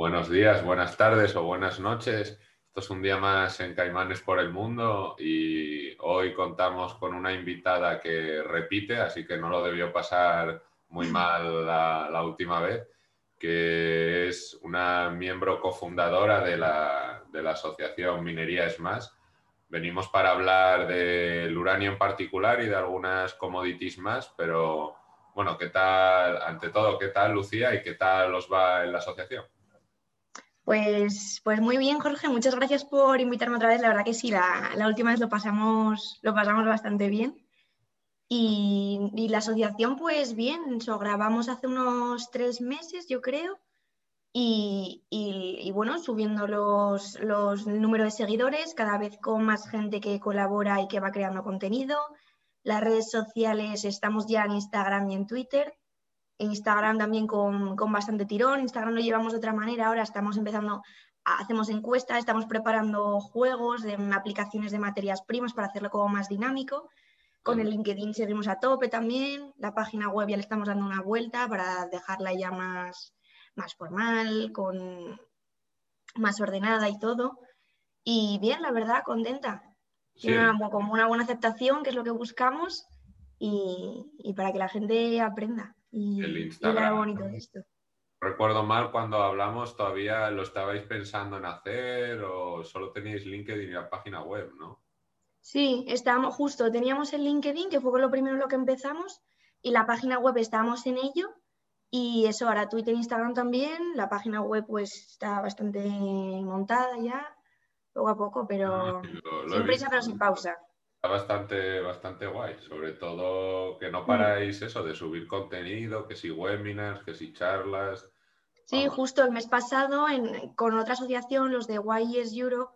Buenos días, buenas tardes o buenas noches. Esto es un día más en Caimanes por el Mundo y hoy contamos con una invitada que repite, así que no lo debió pasar muy mal la última vez, que es una miembro cofundadora de la asociación Minería es más. Venimos para hablar del uranio en particular y de algunas commodities más, pero bueno, ¿qué tal, ante todo, qué tal Lucía y qué tal os va en la asociación? Pues muy bien, Jorge, muchas gracias por invitarme otra vez. La verdad que sí, la última vez lo pasamos bastante bien. Y la asociación, pues bien, grabamos hace unos 3 meses, yo creo, y bueno, subiendo los números de seguidores, cada vez con más gente que colabora y que va creando contenido. Las redes sociales, estamos ya en Instagram y en Twitter. En Instagram también con bastante tirón. Instagram lo llevamos de otra manera. Ahora estamos empezando, hacemos encuestas, estamos preparando juegos, aplicaciones de materias primas para hacerlo como más dinámico. Con el LinkedIn seguimos a tope también. La página web ya le estamos dando una vuelta para dejarla ya más formal, más ordenada y todo. Y bien, la verdad, contenta. Sí. Tiene una buena aceptación, que es lo que buscamos, y para que la gente aprenda. Y el Instagram, lo bonito de esto. Recuerdo mal cuando hablamos, ¿todavía lo estabais pensando en hacer o solo teníais LinkedIn y la página web, no? Sí, estábamos justo, teníamos el LinkedIn, que fue lo primero lo que empezamos, y la página web estábamos en ello, y eso, ahora Twitter e Instagram también. La página web pues está bastante montada ya, poco a poco, pero sí, sin prisa pero sin pausa. Está bastante guay, sobre todo que no paráis eso de subir contenido, que si webinars, que si charlas. Sí, justo el mes pasado con otra asociación, los de Why is Europe,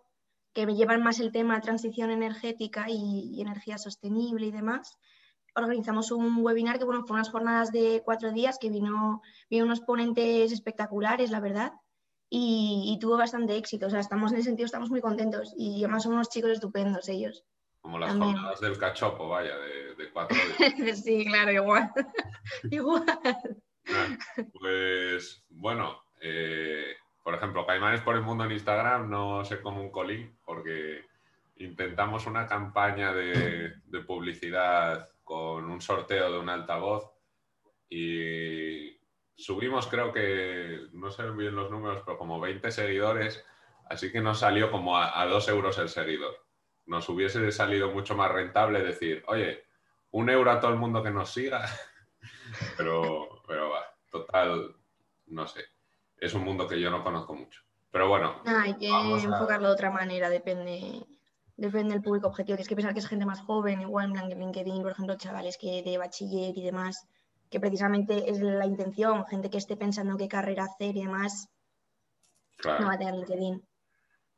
que me llevan más el tema transición energética y energía sostenible y demás, organizamos un webinar que bueno, fue unas jornadas de 4 días que vino unos ponentes espectaculares, la verdad. Y tuvo bastante éxito, estamos en ese sentido, estamos muy contentos y además son unos chicos estupendos ellos. Como las jornadas del cachopo, vaya, de 4 días. Sí, claro, igual. Igual. Pues bueno, por ejemplo, Caimanes por el Mundo en Instagram, no sé cómo un colín, porque intentamos una campaña de publicidad con un sorteo de un altavoz y subimos, creo que, no sé bien los números, pero como 20 seguidores, así que nos salió como a 2 euros el seguidor. Nos hubiese salido mucho más rentable decir, oye, 1 euro a todo el mundo que nos siga, pero va, total, no sé, es un mundo que yo no conozco mucho. Pero bueno. Hay que enfocarlo de otra manera, depende del público objetivo, que es que pensar que es gente más joven, igual en plan que LinkedIn, por ejemplo, chavales que de bachiller y demás, que precisamente es la intención, gente que esté pensando qué carrera hacer y demás, claro. No va a tener LinkedIn.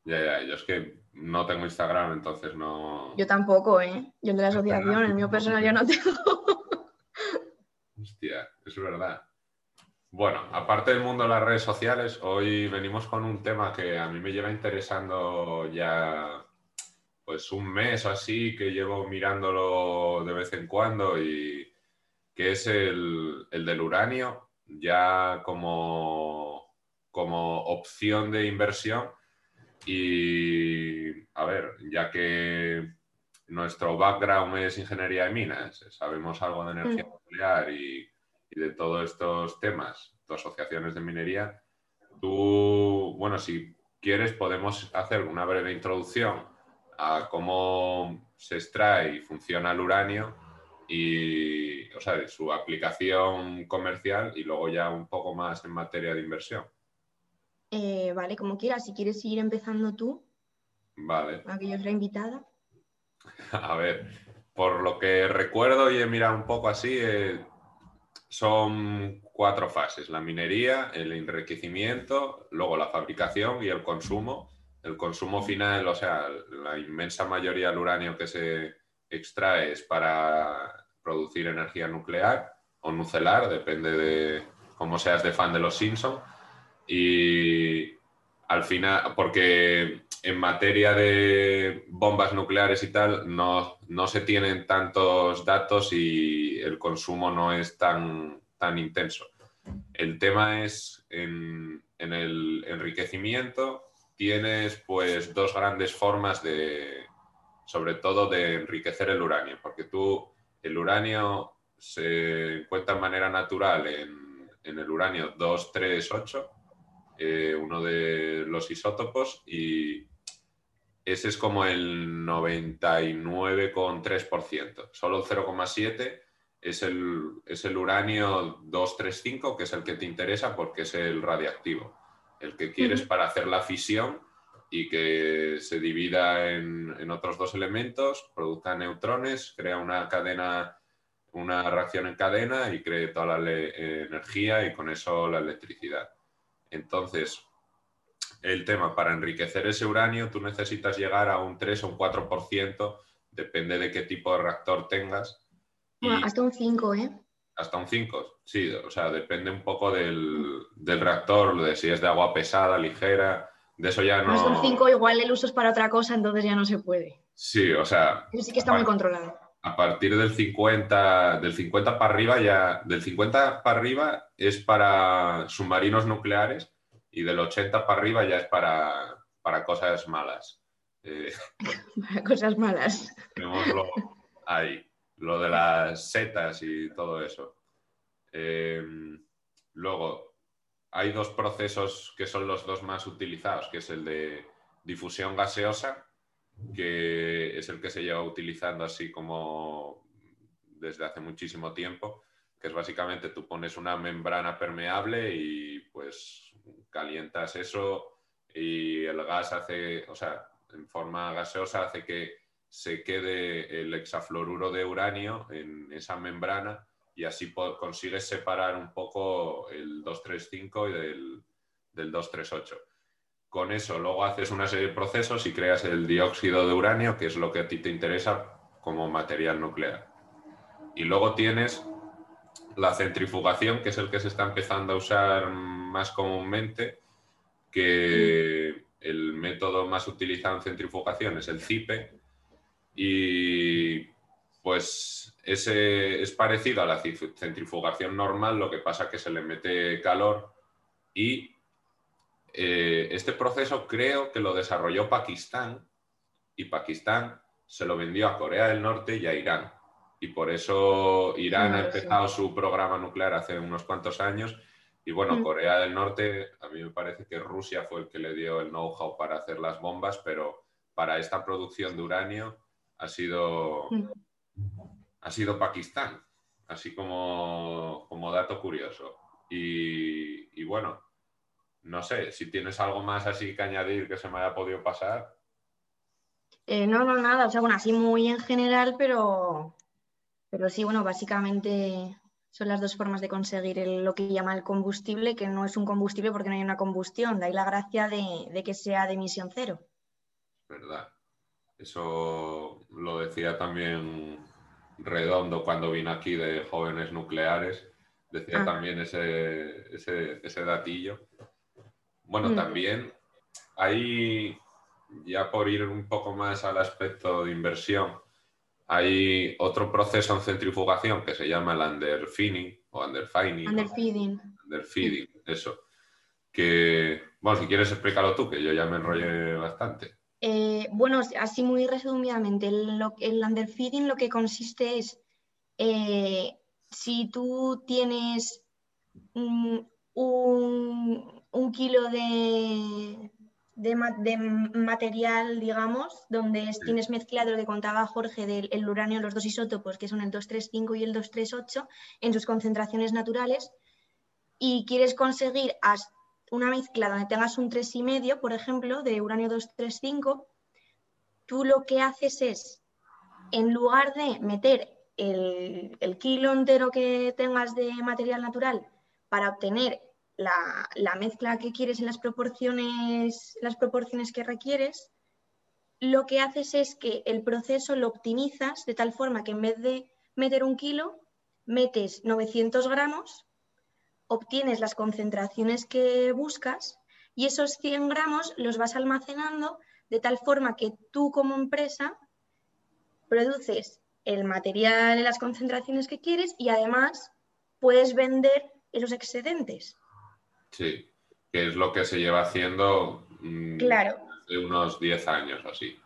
Ya, yo es que no tengo Instagram, entonces no... Yo tampoco, ¿eh? Yo el de la asociación, el mío personal yo no tengo. Hostia, es verdad. Bueno, aparte del mundo de las redes sociales, hoy venimos con un tema que a mí me lleva interesando ya pues un mes o así, que llevo mirándolo de vez en cuando y... que es el del uranio, ya como opción de inversión. Y, a ver, ya que nuestro background es ingeniería de minas, sabemos algo de energía nuclear y de todos estos temas, de asociaciones de minería, tú, bueno, si quieres podemos hacer una breve introducción a cómo se extrae y funciona el uranio, y o sea, su aplicación comercial y luego ya un poco más en materia de inversión. Vale, como quieras, si quieres ir empezando tú. Vale. A que yo sea invitada. A ver, por lo que recuerdo y he mirado un poco así, son 4 fases. La minería, el enriquecimiento, luego la fabricación y el consumo. El consumo final, o sea, la inmensa mayoría del uranio que se... extraes para producir energía nuclear o nucelar, depende de cómo seas de fan de los Simpson. Y al final, porque en materia de bombas nucleares y tal, no se tienen tantos datos y el consumo no es tan intenso. El tema es en En el enriquecimiento tienes pues dos grandes formas de, sobre todo de enriquecer el uranio, porque tú, el uranio se encuentra de manera natural en el uranio 238, uno de los isótopos, y ese es como el 99,3%. Solo el 0,7% es el uranio 235, que es el que te interesa porque es el radiactivo, el que quieres para hacer la fisión y que se divida en otros dos elementos, produzca neutrones, crea una cadena, una reacción en cadena y cree toda la energía y con eso la electricidad. Entonces, el tema, para enriquecer ese uranio tú necesitas llegar a un 3 o un 4%, depende de qué tipo de reactor tengas. Bueno, hasta un 5, ¿eh? Hasta un 5, sí, o sea, depende un poco del reactor, de si es de agua pesada, ligera, de eso ya no... No es un 5, igual el uso es para otra cosa, entonces ya no se puede. Sí, o sea... Pero sí que está muy controlado. A partir del 50 para arriba ya... Del 50 para arriba es para submarinos nucleares y del 80 para arriba ya es para cosas malas. Para cosas malas. Tenemoslo ahí. Lo de las setas y todo eso. Luego, hay dos procesos que son los dos más utilizados, que es el de difusión gaseosa, que es el que se lleva utilizando así como desde hace muchísimo tiempo, que es básicamente tú pones una membrana permeable y pues calientas eso y el gas hace, o sea, en forma gaseosa hace que se quede el hexafluoruro de uranio en esa membrana y así consigues separar un poco el 235 y del 238. Con eso luego haces una serie de procesos y creas el dióxido de uranio, que es lo que a ti te interesa como material nuclear. Y luego tienes la centrifugación, que es el que se está empezando a usar más comúnmente, que el método más utilizado en centrifugación es el CIPE, y pues ese es parecido a la centrifugación normal, lo que pasa que se le mete calor y este proceso creo que lo desarrolló Pakistán y Pakistán se lo vendió a Corea del Norte y a Irán. Y por eso Irán ha empezado su programa nuclear hace unos cuantos años y bueno, Corea del Norte, a mí me parece que Rusia fue el que le dio el know-how para hacer las bombas, pero para esta producción de uranio ha sido Pakistán, así como dato curioso. Y bueno, no sé, si tienes algo más así que añadir que se me haya podido pasar. No, nada, o sea, bueno, así muy en general, pero sí, bueno, básicamente son las dos formas de conseguir lo que llama el combustible, que no es un combustible porque no hay una combustión, de ahí la gracia de que sea de emisión cero. ¿Verdad? Eso lo decía también Redondo cuando vino aquí de Jóvenes Nucleares, decía también ese datillo. Bueno, también ahí, ya por ir un poco más al aspecto de inversión, hay otro proceso en centrifugación que se llama el underfeeding o underfining. Underfeeding. Underfeeding, sí. Eso. Que, bueno, si quieres explícalo tú, que yo ya me enrollé bastante. Bueno, así muy resumidamente, el underfeeding lo que consiste es, si tú tienes un kilo de material, digamos, donde tienes mezclado lo que contaba Jorge del uranio, los dos isótopos, que son el 235 y el 238, en sus concentraciones naturales, y quieres conseguir hasta una mezcla donde tengas un 3,5, por ejemplo, de uranio 235, tú lo que haces es, en lugar de meter el kilo entero que tengas de material natural para obtener la mezcla que quieres en las proporciones que requieres, lo que haces es que el proceso lo optimizas de tal forma que en vez de meter un kilo, metes 900 gramos, obtienes las concentraciones que buscas y esos 100 gramos los vas almacenando de tal forma que tú como empresa produces el material en las concentraciones que quieres y además puedes vender esos excedentes. Sí, que es lo que se lleva haciendo hace unos 10 años o así.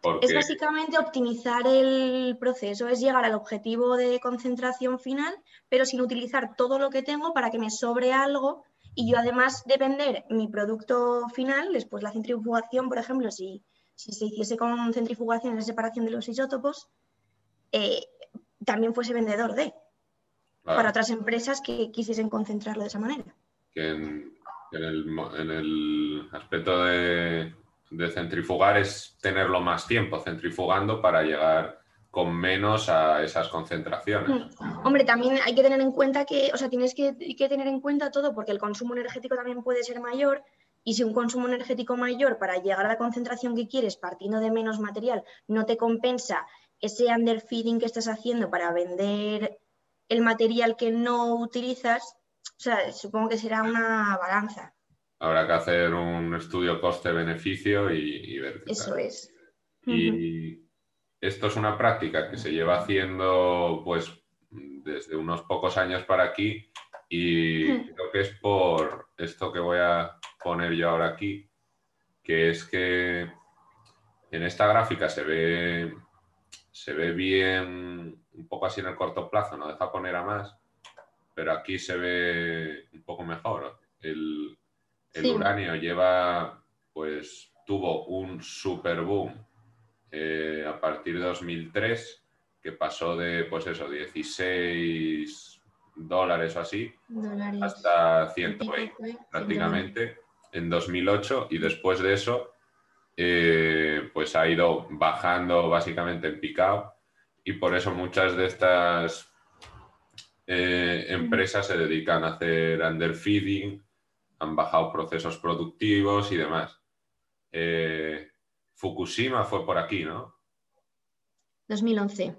Porque... Es básicamente optimizar el proceso, es llegar al objetivo de concentración final, pero sin utilizar todo lo que tengo para que me sobre algo y yo además de vender mi producto final, después la centrifugación, por ejemplo, si se hiciese con centrifugación la separación de los isótopos, también fuese vendedor de, para otras empresas que quisiesen concentrarlo de esa manera. Que en el aspecto de centrifugar es tenerlo más tiempo centrifugando para llegar con menos a esas concentraciones. Hombre, también hay que tener en cuenta que, o sea, tienes que tener en cuenta todo porque el consumo energético también puede ser mayor y si un consumo energético mayor para llegar a la concentración que quieres partiendo de menos material no te compensa ese underfeeding que estás haciendo para vender el material que no utilizas, o sea, supongo que será una balanza. Habrá que hacer un estudio coste-beneficio y ver qué tal. Eso es. Y esto es una práctica que se lleva haciendo pues desde unos pocos años para aquí y creo que es por esto que voy a poner yo ahora aquí, que es que en esta gráfica se ve bien un poco así en el corto plazo, no deja poner a más, pero aquí se ve un poco mejor. El uranio tuvo un super boom a partir de 2003, que pasó de $16 o así hasta 120 prácticamente en 2008 y después de eso pues ha ido bajando básicamente en picado y por eso muchas de estas empresas se dedican a hacer underfeeding. Han bajado procesos productivos y demás. Fukushima fue por aquí, ¿no? 2011,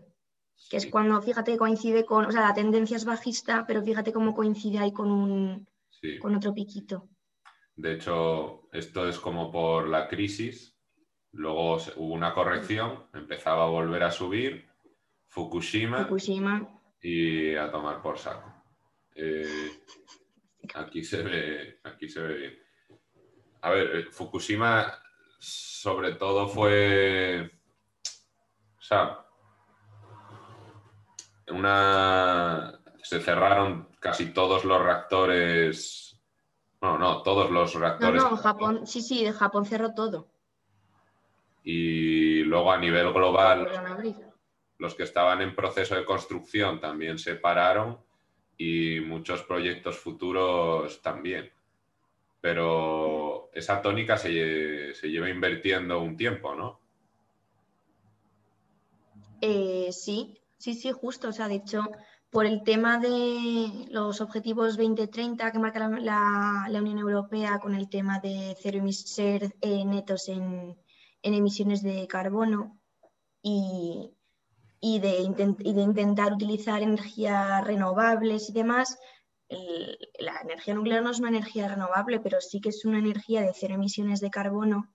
que es cuando, fíjate, coincide con... O sea, la tendencia es bajista, pero fíjate cómo coincide ahí con otro piquito. De hecho, esto es como por la crisis. Luego hubo una corrección, empezaba a volver a subir. Fukushima. Y a tomar por saco. Aquí se ve bien. A ver, Fukushima sobre todo fue, o sea, se cerraron casi todos los reactores, bueno, no, todos los reactores. No, Japón, sí, Japón cerró todo. Y luego a nivel global, los que estaban en proceso de construcción también se pararon. Y muchos proyectos futuros también. Pero esa tónica se lleva invirtiendo un tiempo, ¿no? Sí, justo. O sea, de hecho, por el tema de los objetivos 2030 que marca la Unión Europea con el tema de cero emisiones netos en emisiones de carbono y de intentar utilizar energías renovables y demás, la energía nuclear no es una energía renovable, pero sí que es una energía de cero emisiones de carbono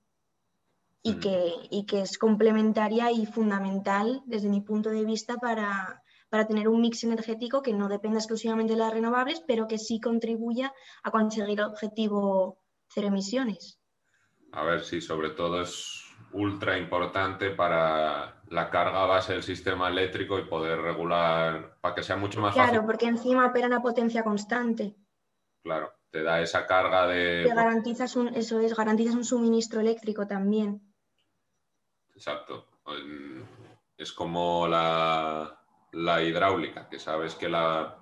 y que es complementaria y fundamental desde mi punto de vista para tener un mix energético que no dependa exclusivamente de las renovables, pero que sí contribuya a conseguir el objetivo cero emisiones. A ver, sí, sobre todo es ultra importante para la carga base del sistema eléctrico y poder regular para que sea mucho más fácil. Claro, porque encima operan a potencia constante. Claro, te da esa carga de... Te garantizas garantizas un suministro eléctrico también. Exacto. Es como la hidráulica, que sabes que la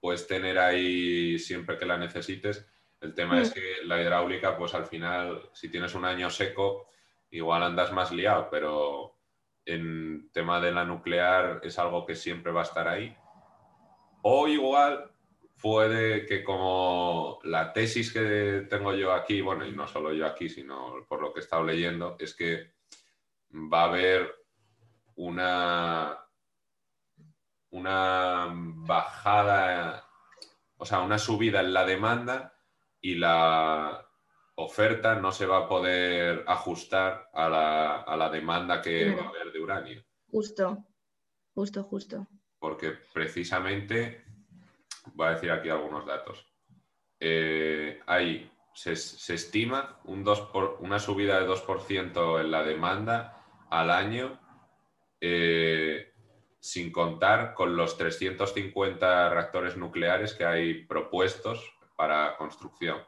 puedes tener ahí siempre que la necesites. El tema es que la hidráulica, pues al final, si tienes un año seco, igual andas más liado, pero... En tema de la nuclear es algo que siempre va a estar ahí. O igual puede que como la tesis que tengo yo aquí, bueno, y no solo yo aquí, sino por lo que he estado leyendo, es que va a haber una bajada, o sea, una subida en la demanda y la... oferta no se va a poder ajustar a la demanda que va a haber de uranio. Justo. Porque precisamente, voy a decir aquí algunos datos, hay se estima una subida de 2% en la demanda al año, sin contar con los 350 reactores nucleares que hay propuestos para construcción.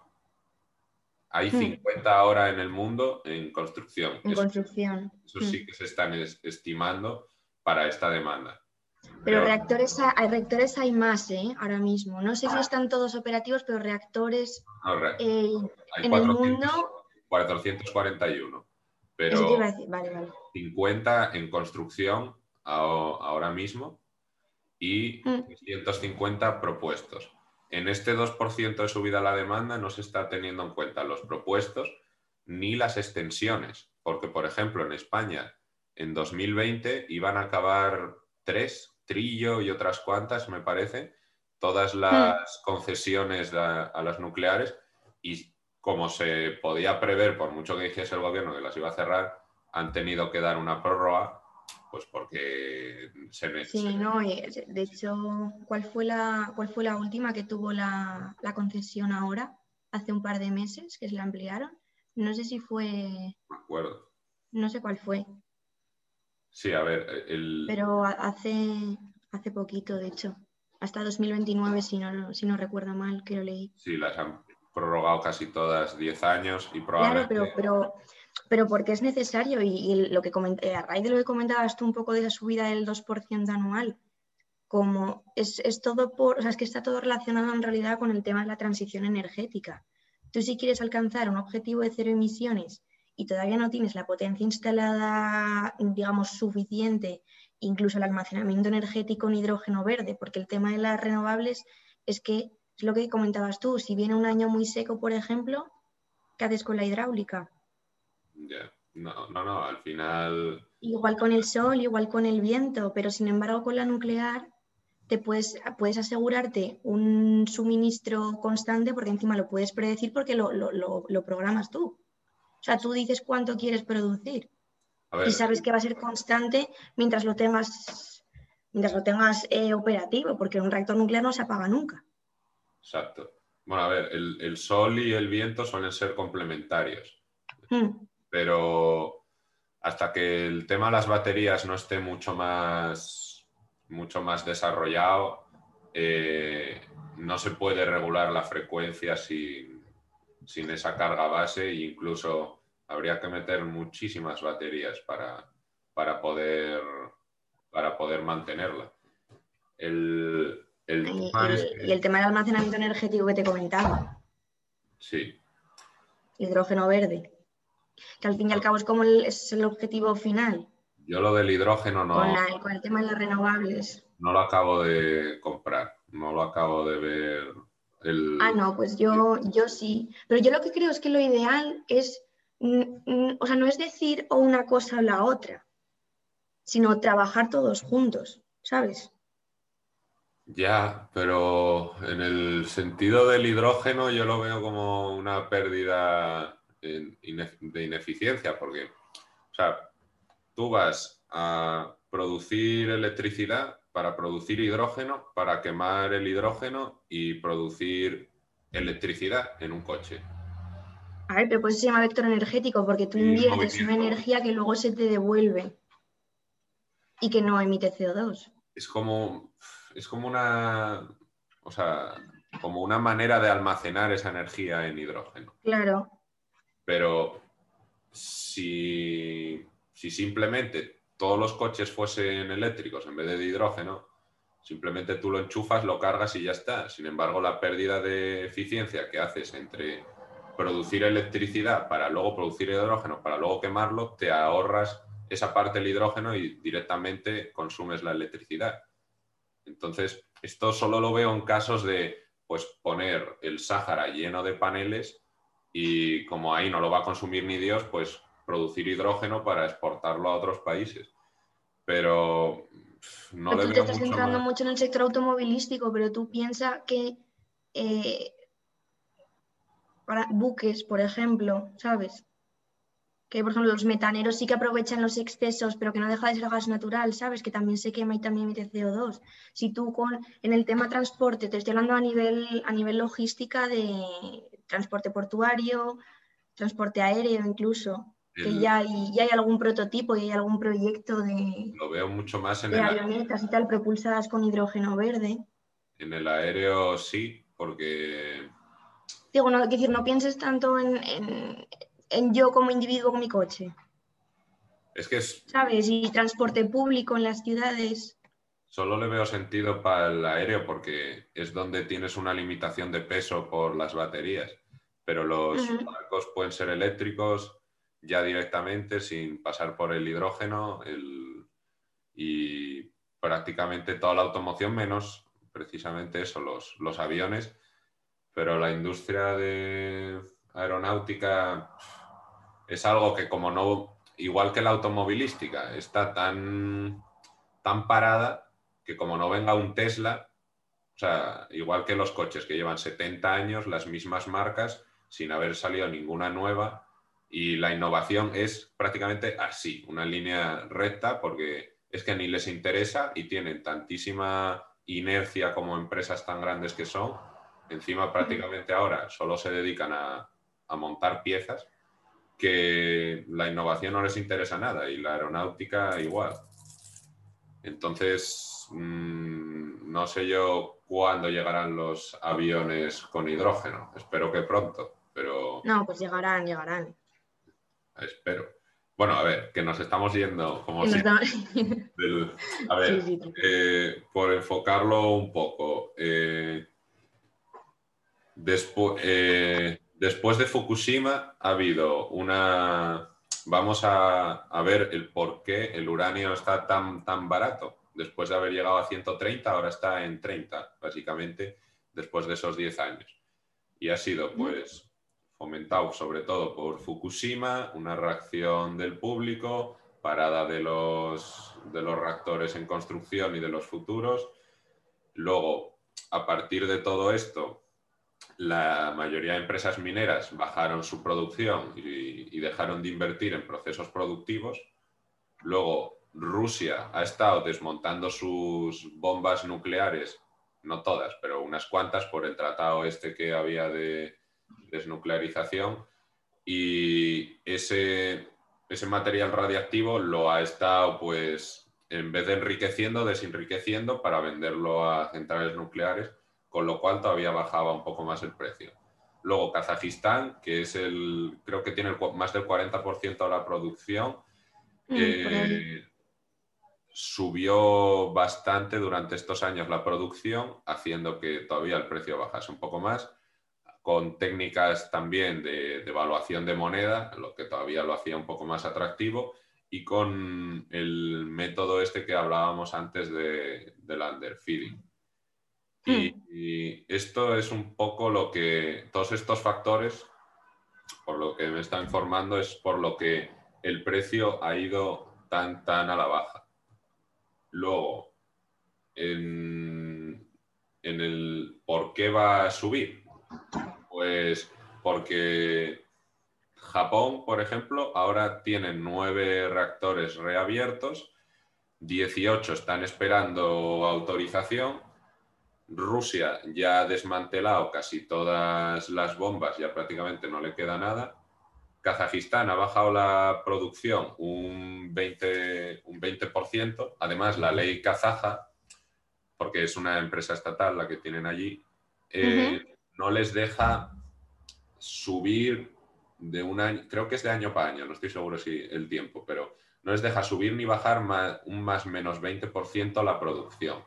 Hay 50 ahora en el mundo en construcción. Eso sí que se están estimando para esta demanda. Pero reactores hay más, ahora mismo. No sé si están todos operativos, pero reactores en el mundo... 441. Pero 50 en construcción ahora mismo y 350 propuestos. En este 2% de subida a la demanda no se está teniendo en cuenta los propuestos ni las extensiones, porque, por ejemplo, en España en 2020 iban a acabar 3, Trillo y otras cuantas, me parece, todas las concesiones a las nucleares, y como se podía prever, por mucho que dijese el gobierno que las iba a cerrar, han tenido que dar una prórroga, pues porque se... Sí, no, de hecho, ¿cuál fue la última que tuvo la concesión ahora? Hace un par de meses, que se la ampliaron. No sé si fue... Me acuerdo. No sé cuál fue. Sí, a ver... Pero hace poquito, de hecho. Hasta 2029, si no recuerdo mal, que lo leí. Sí, las han prorrogado casi todas 10 años y probablemente... Claro, pero porque es necesario. Y lo que a raíz de lo que comentabas tú un poco de la subida del 2% anual, como es todo por... O sea, es que está todo relacionado en realidad con el tema de la transición energética. Tú, si quieres alcanzar un objetivo de 0 emisiones y todavía no tienes la potencia instalada, digamos, suficiente, incluso el almacenamiento energético en hidrógeno verde, porque el tema de las renovables es que, es lo que comentabas tú, si viene un año muy seco, por ejemplo, ¿qué haces con la hidráulica? Yeah. No, al final... Igual con el sol, igual con el viento, pero sin embargo con la nuclear te puedes asegurarte un suministro constante, porque encima lo puedes predecir porque lo programas tú. O sea, tú dices cuánto quieres producir y sabes que va a ser constante mientras lo tengas operativo, porque un reactor nuclear no se apaga nunca. Exacto. Bueno, a ver, el sol y el viento suelen ser complementarios, pero hasta que el tema de las baterías no esté mucho más desarrollado, no se puede regular la frecuencia sin esa carga base, e incluso habría que meter muchísimas baterías para poder mantenerla. El tema del almacenamiento energético que te comentaba. Sí. Hidrógeno verde. Que al fin y al cabo es como es el objetivo final. Yo lo del hidrógeno no... Con el tema de las renovables. No lo acabo de comprar, no lo acabo de ver... no, pues yo sí. Pero yo lo que creo es que lo ideal es, o sea, no es decir o una cosa o la otra, sino trabajar todos juntos, ¿sabes? Ya, pero en el sentido del hidrógeno yo lo veo como una pérdida de ineficiencia, porque, o sea, tú vas a producir electricidad para producir hidrógeno, para quemar el hidrógeno y producir electricidad en un coche. A ver, pero pues eso se llama vector energético, porque tú inviertes una energía que luego se te devuelve y que no emite CO2. Es como una... O sea, como una manera de almacenar esa energía en hidrógeno. Claro. Pero si simplemente... todos los coches fuesen eléctricos en vez de hidrógeno, simplemente tú lo enchufas, lo cargas y ya está. Sin embargo, la pérdida de eficiencia que haces entre producir electricidad para luego producir hidrógeno, para luego quemarlo, te ahorras esa parte del hidrógeno y directamente consumes la electricidad. Entonces, esto solo lo veo en casos de, pues, poner el Sáhara lleno de paneles y como ahí no lo va a consumir ni Dios, pues producir hidrógeno para exportarlo a otros países. Pero no le veo mucho más. Tú te estás centrando mucho en el sector automovilístico, pero tú piensas que para buques, por ejemplo, ¿sabes? Que, por ejemplo, los metaneros sí que aprovechan los excesos, pero que no deja de ser gas natural, ¿sabes? Que también se quema y también emite CO2. Si tú en el tema transporte, te estoy hablando a nivel logística de transporte portuario, transporte aéreo incluso, que ya hay algún prototipo y hay algún proyecto de, lo veo mucho más en de avionetas y tal propulsadas con hidrógeno verde. En el aéreo sí, porque... Digo, no, decir, no pienses tanto en yo como individuo con mi coche. Es que es... ¿Sabes? Y transporte público en las ciudades. Solo le veo sentido para el aéreo porque es donde tienes una limitación de peso por las baterías. Pero los barcos pueden ser eléctricos ya directamente sin pasar por el hidrógeno y prácticamente toda la automoción menos... precisamente eso, los aviones, pero la industria de aeronáutica es algo que como no, igual que la automovilística, está tan parada que como no venga un Tesla, o sea, igual que los coches que llevan 70 años, las mismas marcas, sin haber salido ninguna nueva, y la innovación es prácticamente así, una línea recta, porque es que ni les interesa y tienen tantísima... inercia como empresas tan grandes que son, encima prácticamente ahora solo se dedican a montar piezas, que la innovación no les interesa nada y la aeronáutica igual. Entonces, no sé yo cuándo llegarán los aviones con hidrógeno, espero que pronto, pero... No, pues llegarán. Espero. Bueno, a ver, que nos estamos yendo como siempre. A ver, sí. Por enfocarlo un poco. Después de Fukushima ha habido una... Vamos a ver el por qué el uranio está tan barato. Después de haber llegado a 130, ahora está en 30, básicamente, después de esos 10 años. Y ha sido, pues... fomentado sobre todo por Fukushima, una reacción del público, parada de los reactores en construcción y de los futuros. Luego, a partir de todo esto, la mayoría de empresas mineras bajaron su producción y dejaron de invertir en procesos productivos. Luego, Rusia ha estado desmontando sus bombas nucleares, no todas, pero unas cuantas por el tratado este que había de... desnuclearización, y ese material radiactivo lo ha estado, pues, en vez de enriqueciendo, desenriqueciendo para venderlo a centrales nucleares, con lo cual todavía bajaba un poco más el precio. Luego Kazajistán, que es creo que tiene más del 40% de la producción, subió bastante durante estos años la producción, haciendo que todavía el precio bajase un poco más, con técnicas también de devaluación de moneda, lo que todavía lo hacía un poco más atractivo, y con el método este que hablábamos antes del underfeeding. Y esto es un poco lo que... Todos estos factores, por lo que me está informando, es por lo que el precio ha ido tan a la baja. Luego, en el por qué va a subir. Pues porque Japón, por ejemplo, ahora tiene 9 reactores reabiertos, 18 están esperando autorización, Rusia ya ha desmantelado casi todas las bombas, ya prácticamente no le queda nada, Kazajistán ha bajado la producción un 20%, además la ley kazaja, porque es una empresa estatal la que tienen allí, no les deja subir de un año, creo que es de año para año, no estoy seguro si el tiempo, pero no les deja subir ni bajar un más menos 20% la producción.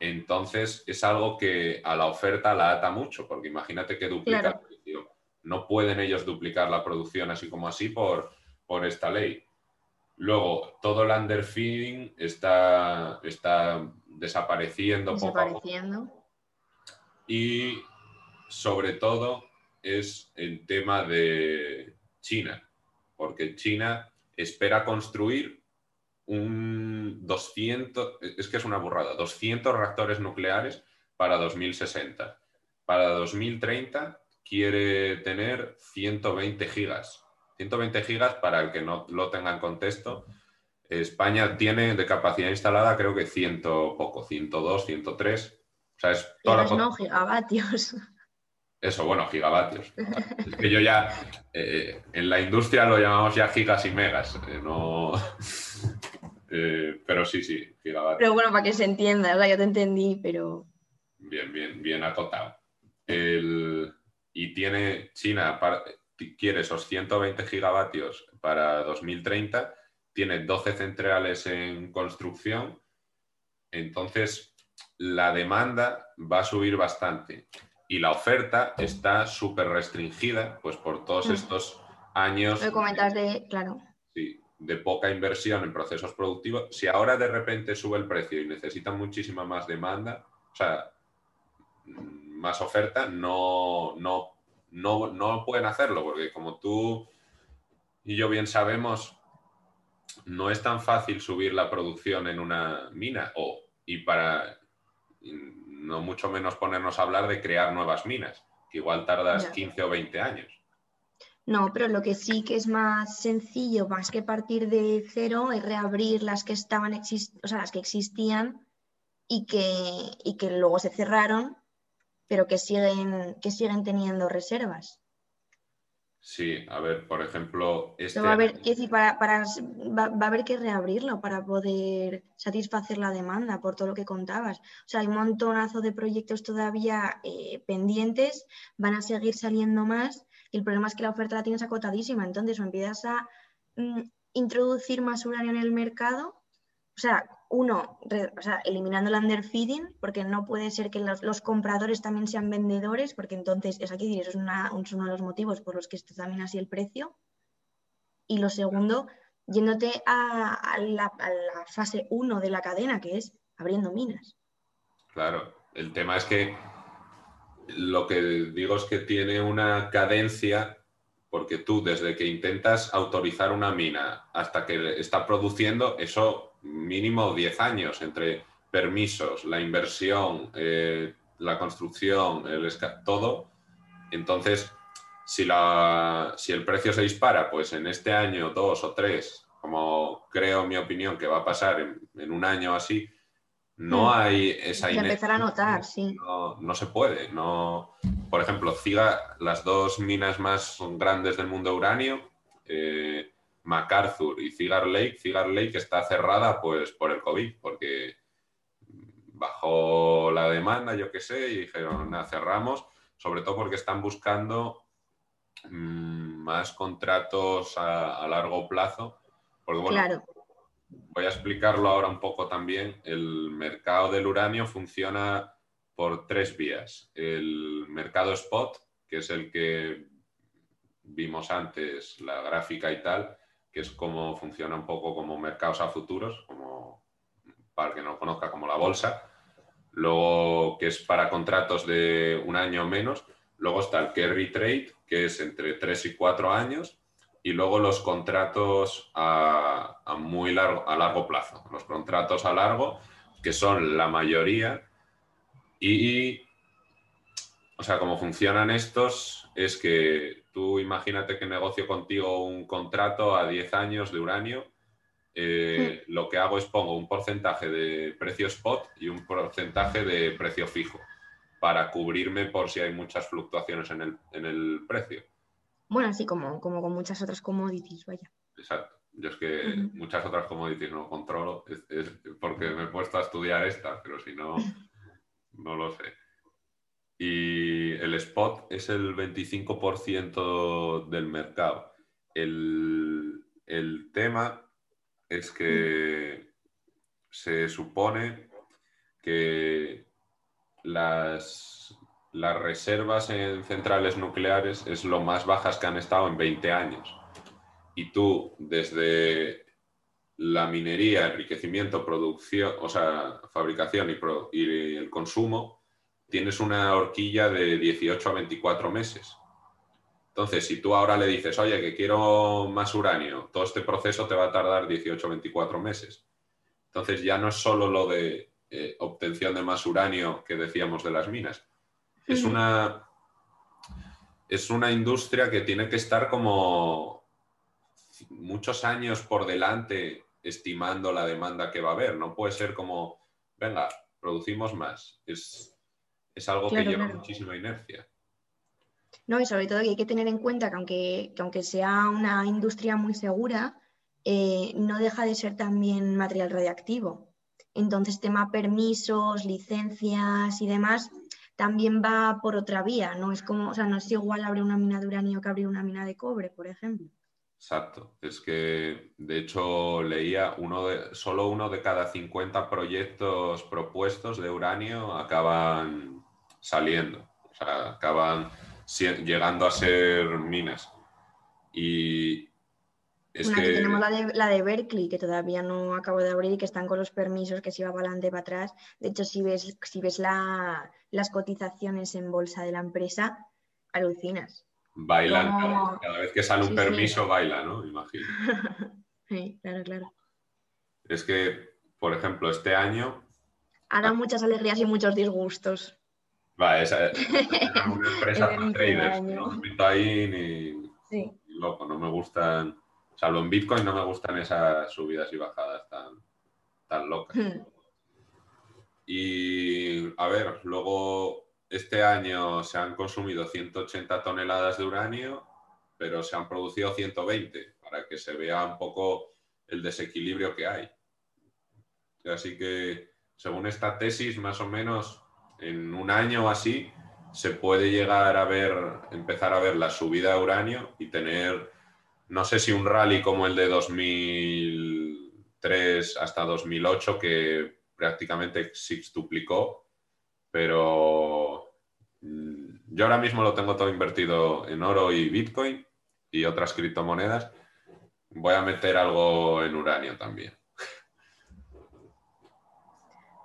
Entonces es algo que a la oferta la ata mucho, porque imagínate que duplica el precio. No pueden ellos duplicar la producción así como así por esta ley. Luego, todo el underfeeding está desapareciendo poco a poco. Y... sobre todo es el tema de China, porque China espera construir 200, es que es una burrada, 200 reactores nucleares para 2060. Para 2030 quiere tener 120 gigas. 120 gigas, para el que no lo tenga en contexto, España tiene de capacidad instalada creo que 100 poco, 102, 103. O sea, es toda la... no gigavatios. Eso, bueno, gigavatios. Es que yo ya, en la industria lo llamamos ya gigas y megas, no... pero sí, gigavatios. Pero bueno, para que se entienda, ¿verdad? Yo te entendí, pero... Bien acotado. Y tiene China, quiere esos 120 gigavatios para 2030, tiene 12 centrales en construcción, entonces la demanda va a subir bastante y la oferta está súper restringida, pues por todos estos años de poca inversión en procesos productivos. Si ahora de repente sube el precio y necesitan muchísima más demanda, o sea, más oferta, no pueden hacerlo, porque como tú y yo bien sabemos, no es tan fácil subir la producción en una mina no mucho menos ponernos a hablar de crear nuevas minas, que igual tardas 15 o 20 años. No, pero lo que sí que es más sencillo, más que partir de cero, es reabrir las que estaban, las que existían y que luego se cerraron, pero que siguen teniendo reservas. Sí, a ver, por ejemplo... va a haber que reabrirlo para poder satisfacer la demanda por todo lo que contabas. O sea, hay un montonazo de proyectos todavía pendientes, van a seguir saliendo más y el problema es que la oferta la tienes acotadísima. Entonces, o empiezas a introducir más uranio en el mercado, eliminando el underfeeding, porque no puede ser que los compradores también sean vendedores, porque entonces es uno de los motivos por los que está también así el precio. Y lo segundo, yéndote a la fase 1 de la cadena, que es abriendo minas. Claro, el tema es que lo que digo es que tiene una cadencia, porque tú desde que intentas autorizar una mina hasta que está produciendo, eso... mínimo 10 años entre permisos, la inversión, la construcción, todo. Entonces, si el precio se dispara, pues en este año, 2 o 3, como creo mi opinión que va a pasar en un año así, no hay esa inercia. Empezar a notar, sí. No se puede. No. Por ejemplo, CIGA, las dos minas más grandes del mundo uranio, MacArthur y Cigar Lake está cerrada pues por el COVID, porque bajó la demanda, yo qué sé, y dijeron, nada, cerramos, sobre todo porque están buscando más contratos a largo plazo, porque bueno, claro. Voy a explicarlo ahora un poco también. El mercado del uranio funciona por 3 vías. El mercado spot, que es el que vimos antes, la gráfica y tal, que es como funciona un poco como mercados a futuros, como para el que no lo conozca, como la bolsa. Luego, que es para contratos de un año o menos. Luego está el carry trade, que es entre 3 y 4 años. Y luego los contratos a largo plazo. Los contratos a largo, que son la mayoría. Y como funcionan estos, es que... Tú imagínate que negocio contigo un contrato a 10 años de uranio. Lo que hago es pongo un porcentaje de precio spot y un porcentaje de precio fijo para cubrirme por si hay muchas fluctuaciones en el precio. Bueno, así como con muchas otras commodities, vaya. Exacto. Yo es que muchas otras commodities no controlo, es porque me he puesto a estudiar esta, pero si no, no lo sé. Y el spot es el 25% del mercado. El tema es que se supone que las reservas en centrales nucleares es lo más bajas que han estado en 20 años. Y tú, desde la minería, enriquecimiento, producción, fabricación y el consumo, tienes una horquilla de 18 a 24 meses. Entonces, si tú ahora le dices, oye, que quiero más uranio, todo este proceso te va a tardar 18 a 24 meses. Entonces, ya no es solo lo de obtención de más uranio que decíamos de las minas. Es una industria que tiene que estar como muchos años por delante estimando la demanda que va a haber. No puede ser como, venga, producimos más. Es algo que lleva muchísima inercia. ¿no? Y sobre todo que hay que tener en cuenta que aunque sea una industria muy segura, no deja de ser también material radiactivo. Entonces, tema permisos, licencias y demás también va por otra vía. No es como, o sea, no es igual abrir una mina de uranio que abrir una mina de cobre, por ejemplo. Exacto. Es que, de hecho, leía solo uno de cada 50 proyectos propuestos de uranio acaban saliendo. O sea, acaban llegando a ser minas. Y es bueno, que aquí tenemos la de Berkeley, que todavía no acabo de abrir y que están con los permisos, que si va para adelante, para atrás. De hecho, si ves las cotizaciones en bolsa de la empresa, alucinas. Bailan, como cada vez que sale un permiso, sí, baila, ¿no? Imagino. Sí, claro, claro. Es que, por ejemplo, este año hará muchas alegrías y muchos disgustos. Vale, es una empresa para traders, ¿no? Bitcoin y loco, no me gustan. Salvo en Bitcoin, no me gustan esas subidas y bajadas tan locas. Y, a ver, luego este año se han consumido 180 toneladas de uranio, pero se han producido 120, para que se vea un poco el desequilibrio que hay. Así que, según esta tesis, más o menos en un año o así, se puede llegar a empezar a ver la subida de uranio y tener, no sé si un rally como el de 2003 hasta 2008, que prácticamente sextuplicó, pero yo ahora mismo lo tengo todo invertido en oro y Bitcoin y otras criptomonedas. Voy a meter algo en uranio también.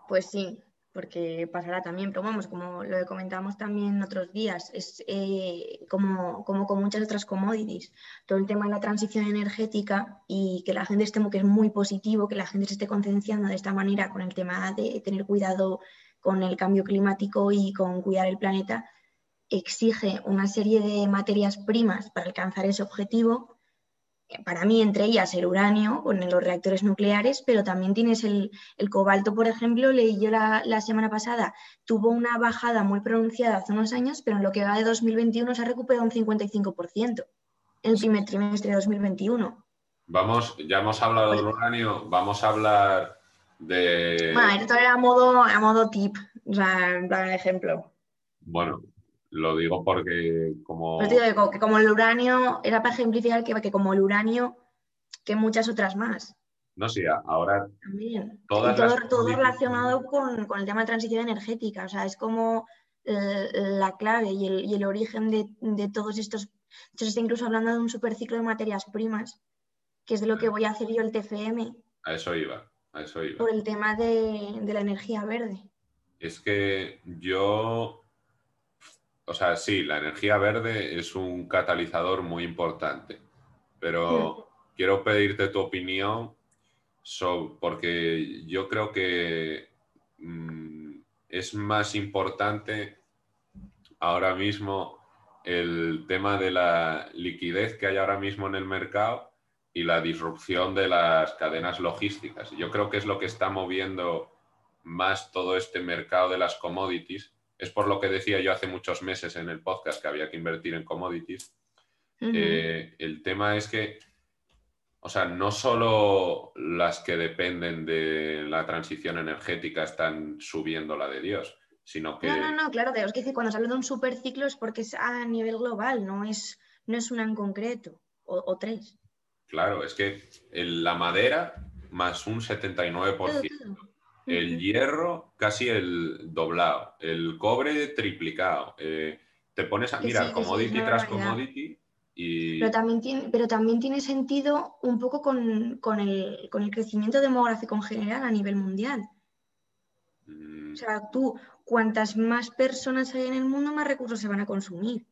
Pues sí, porque pasará también, pero vamos, como lo comentábamos también otros días, es como con muchas otras commodities, todo el tema de la transición energética y que la gente que es muy positivo, que la gente se esté concienciando de esta manera con el tema de tener cuidado con el cambio climático y con cuidar el planeta, exige una serie de materias primas para alcanzar ese objetivo. Para mí, entre ellas el uranio con los reactores nucleares, pero también tienes el cobalto, por ejemplo. Leí yo la semana pasada, tuvo una bajada muy pronunciada hace unos años, pero en lo que va de 2021 se ha recuperado un 55% en el primer trimestre de 2021. Ya hemos hablado del uranio, vamos a hablar de... Bueno, esto era a modo tip, o sea, en plan ejemplo. Bueno, lo digo porque como el uranio, era para ejemplificar que como el uranio, que muchas otras más. No, sí, ahora también. Todo relacionado con el tema de transición energética, o sea, es como la clave y el origen de todos estos. Se está incluso hablando de un superciclo de materias primas, que es de lo que voy a hacer yo el TFM. A eso iba. Por el tema de la energía verde. Es que yo... O sea, sí, la energía verde es un catalizador muy importante, pero quiero pedirte tu opinión porque yo creo que es más importante ahora mismo el tema de la liquidez que hay ahora mismo en el mercado y la disrupción de las cadenas logísticas. Yo creo que es lo que está moviendo más todo este mercado de las commodities. Es por lo que decía yo hace muchos meses en el podcast que había que invertir en commodities. Uh-huh. El tema es que, o sea, no solo las que dependen de la transición energética están subiendo la de Dios, sino que... No, claro, es que cuando se habla de un superciclo es porque es a nivel global, no es una en concreto, o tres. Claro, es que la madera más un 79%. Claro. El hierro casi el doblado, el cobre triplicado. Te pones a mirar commodity tras commodity y... Pero también tiene sentido un poco con el crecimiento demográfico en general a nivel mundial. O sea, cuantas más personas hay en el mundo, más recursos se van a consumir.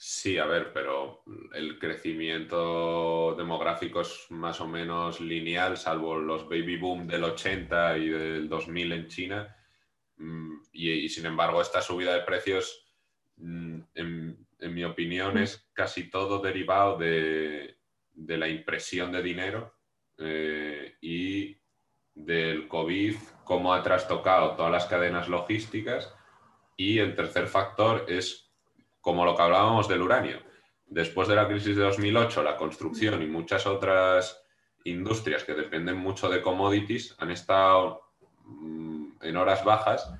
Sí, a ver, pero el crecimiento demográfico es más o menos lineal, salvo los baby boom del 80 y del 2000 en China. Y sin embargo, esta subida de precios, en mi opinión, es casi todo derivado de la impresión de dinero y del COVID, cómo ha trastocado todas las cadenas logísticas. Y el tercer factor es como lo que hablábamos del uranio. Después de la crisis de 2008, la construcción y muchas otras industrias que dependen mucho de commodities han estado en horas bajas.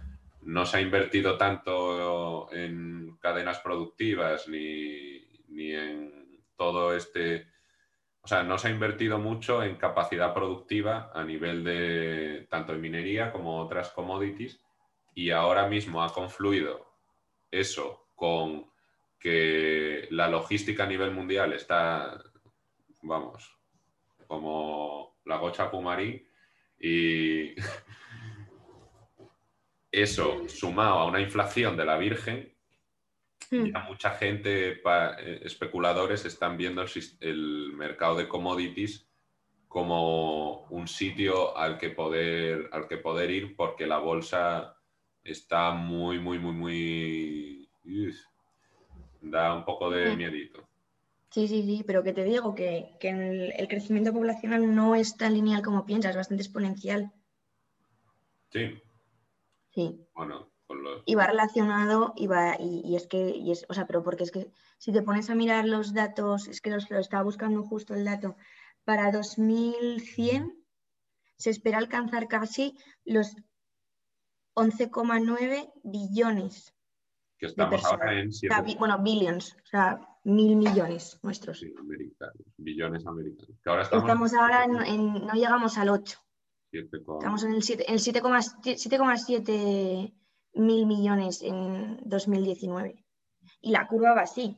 No se ha invertido tanto en cadenas productivas ni en todo este... O sea, no se ha invertido mucho en capacidad productiva a nivel de tanto de minería como otras commodities, y ahora mismo ha confluido eso con que la logística a nivel mundial está, vamos, como la gocha pumarín, y eso sumado a una inflación de la Virgen, ya mucha gente, especuladores, están viendo el mercado de commodities como un sitio al que poder ir, porque la bolsa está muy... Da un poco de miedito. Sí, pero que te digo que el crecimiento poblacional no es tan lineal como piensas, es bastante exponencial. Sí. Bueno, con los... Y va relacionado, pero porque es que si te pones a mirar los datos, es que lo estaba buscando justo el dato, para 2100 se espera alcanzar casi los 11,9 billones. Que estamos ahora en... billions, o sea, 1.000 millones nuestros. Sí, americanos, billones americanos. Que ahora estamos ahora en no llegamos al 8. 7, estamos en el 7,7 mil millones en 2019. Y la curva va así.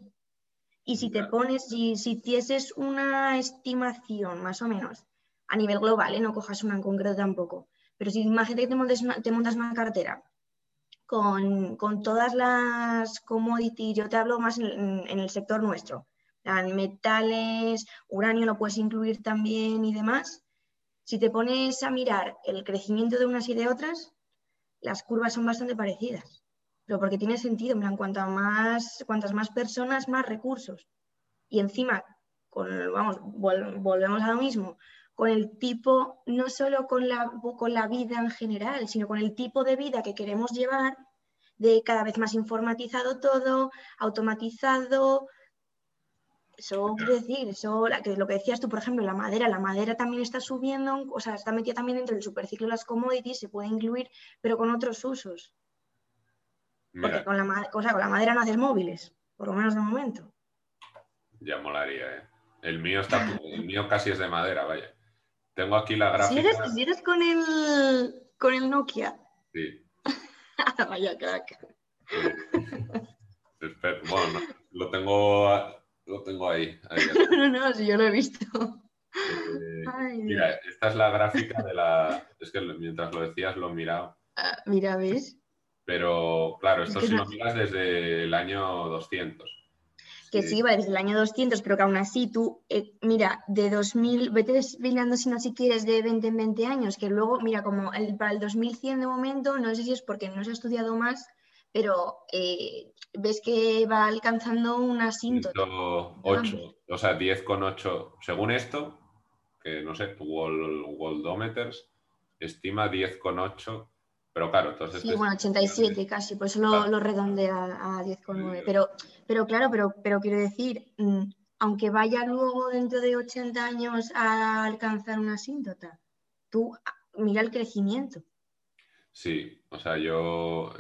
Y si te pones, si hicieses una estimación, más o menos, a nivel global, no cojas una en concreto tampoco, pero si imagínate que te montas una cartera con todas las commodities, yo te hablo más en el sector nuestro, metales, uranio lo puedes incluir también y demás. Si te pones a mirar el crecimiento de unas y de otras, las curvas son bastante parecidas, pero porque tiene sentido, en plan, cuantas más personas, más recursos. Y encima, volvemos a lo mismo, con el tipo, no solo con la vida en general, sino con el tipo de vida que queremos llevar, de cada vez más informatizado todo, automatizado. Eso quiere decir, lo que decías tú, por ejemplo, la madera también está subiendo, o sea, está metida también dentro del superciclo de las commodities, se puede incluir, pero con otros usos. Porque con la madera no haces móviles, por lo menos de momento. Ya molaría, El mío casi es de madera, vaya. Tengo aquí la gráfica. ¿Sigues con el Nokia? Sí. Vaya crack. Sí. Bueno, lo tengo ahí. No, si yo lo he visto. Mira, esta es la gráfica de la... Es que mientras lo decías lo he mirado. Mira, ¿ves? Pero, claro, esto si lo miras desde el año 200. Que sí, va desde el año 200, pero que aún así tú, mira, de 2000, vete desfilando si quieres de 20 en 20 años, que luego, mira, como para el 2100 de momento, no sé si es porque no se ha estudiado más, pero ves que va alcanzando una asíntota. 108, o sea, 10,8, según esto, que no sé, Worldometers estima 10,8. Pero claro, entonces... Sí, bueno, 87 casi, por eso lo redondea a 10,9. Pero claro, pero quiero decir, aunque vaya luego dentro de 80 años a alcanzar una asíntota, tú mira el crecimiento. Sí, o sea,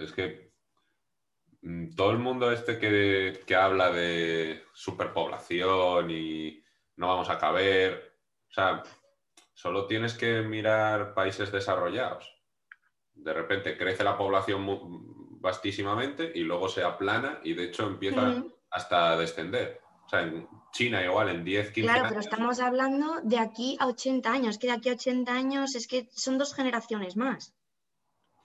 es que todo el mundo que habla de superpoblación y no vamos a caber, o sea, solo tienes que mirar países desarrollados. De repente crece la población vastísimamente y luego se aplana y de hecho empieza hasta a descender. O sea, en China igual, en 10, 15 años. Claro, pero estamos hablando de aquí a 80 años, que de aquí a 80 años es que son 2 generaciones más.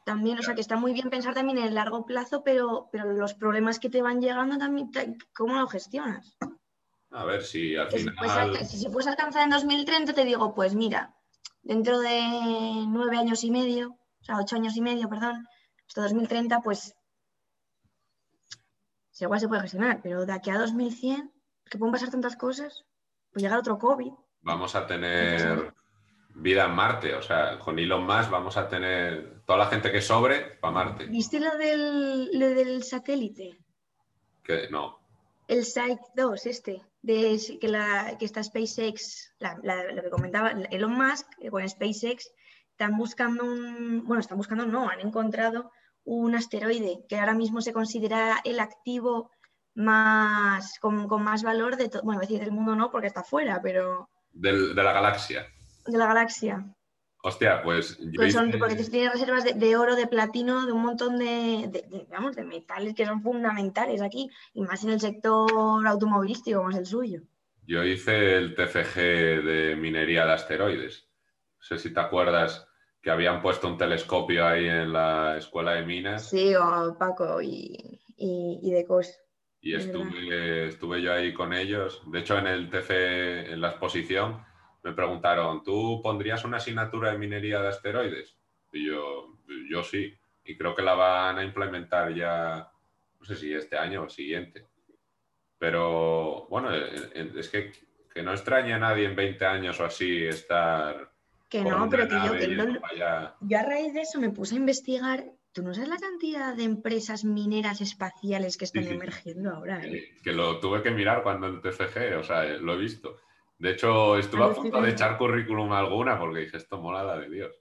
También, claro. O sea, que está muy bien pensar también en el largo plazo, pero los problemas que te van llegando también, ¿cómo lo gestionas? A ver, si al final... Si se puede alcanzar en 2030, te digo, pues mira, dentro de 9 años y medio... O sea, 8 años y medio, perdón, hasta 2030, pues igual se puede gestionar, pero de aquí a 2100, que pueden pasar tantas cosas, pues llegar otro COVID. Vamos a tener vida en Marte, o sea, con Elon Musk vamos a tener toda la gente que sobre para Marte. ¿Viste lo del satélite? Que no. El Site 2, que está SpaceX, lo que comentaba Elon Musk, con SpaceX, están buscando un... Bueno, están buscando, no, han encontrado un asteroide que ahora mismo se considera el activo más con más valor de todo. Bueno, decir del mundo no, porque está fuera, pero... de la galaxia. De la galaxia. Hostia, pues... porque tiene reservas de oro, de platino, de un montón de metales que son fundamentales aquí, y más en el sector automovilístico, como es el suyo. Yo hice el TFG de minería de asteroides. No sé si te acuerdas que habían puesto un telescopio ahí en la escuela de minas. Sí, o Paco y de cosas. Y estuve yo ahí con ellos. De hecho, en el TFG, en la exposición... Me preguntaron, ¿tú pondrías una asignatura de minería de asteroides? Y yo sí. Y creo que la van a implementar ya, no sé si este año o el siguiente. Pero, bueno, es que no extraña a nadie en 20 años o así estar... Que no, pero que yo a raíz de eso me puse a investigar... Tú no sabes la cantidad de empresas mineras espaciales que están emergiendo ahora. Que lo tuve que mirar cuando el TFG, o sea, lo he visto. De hecho, estuve a punto de echar currículum alguna porque dije, esto mola la de Dios.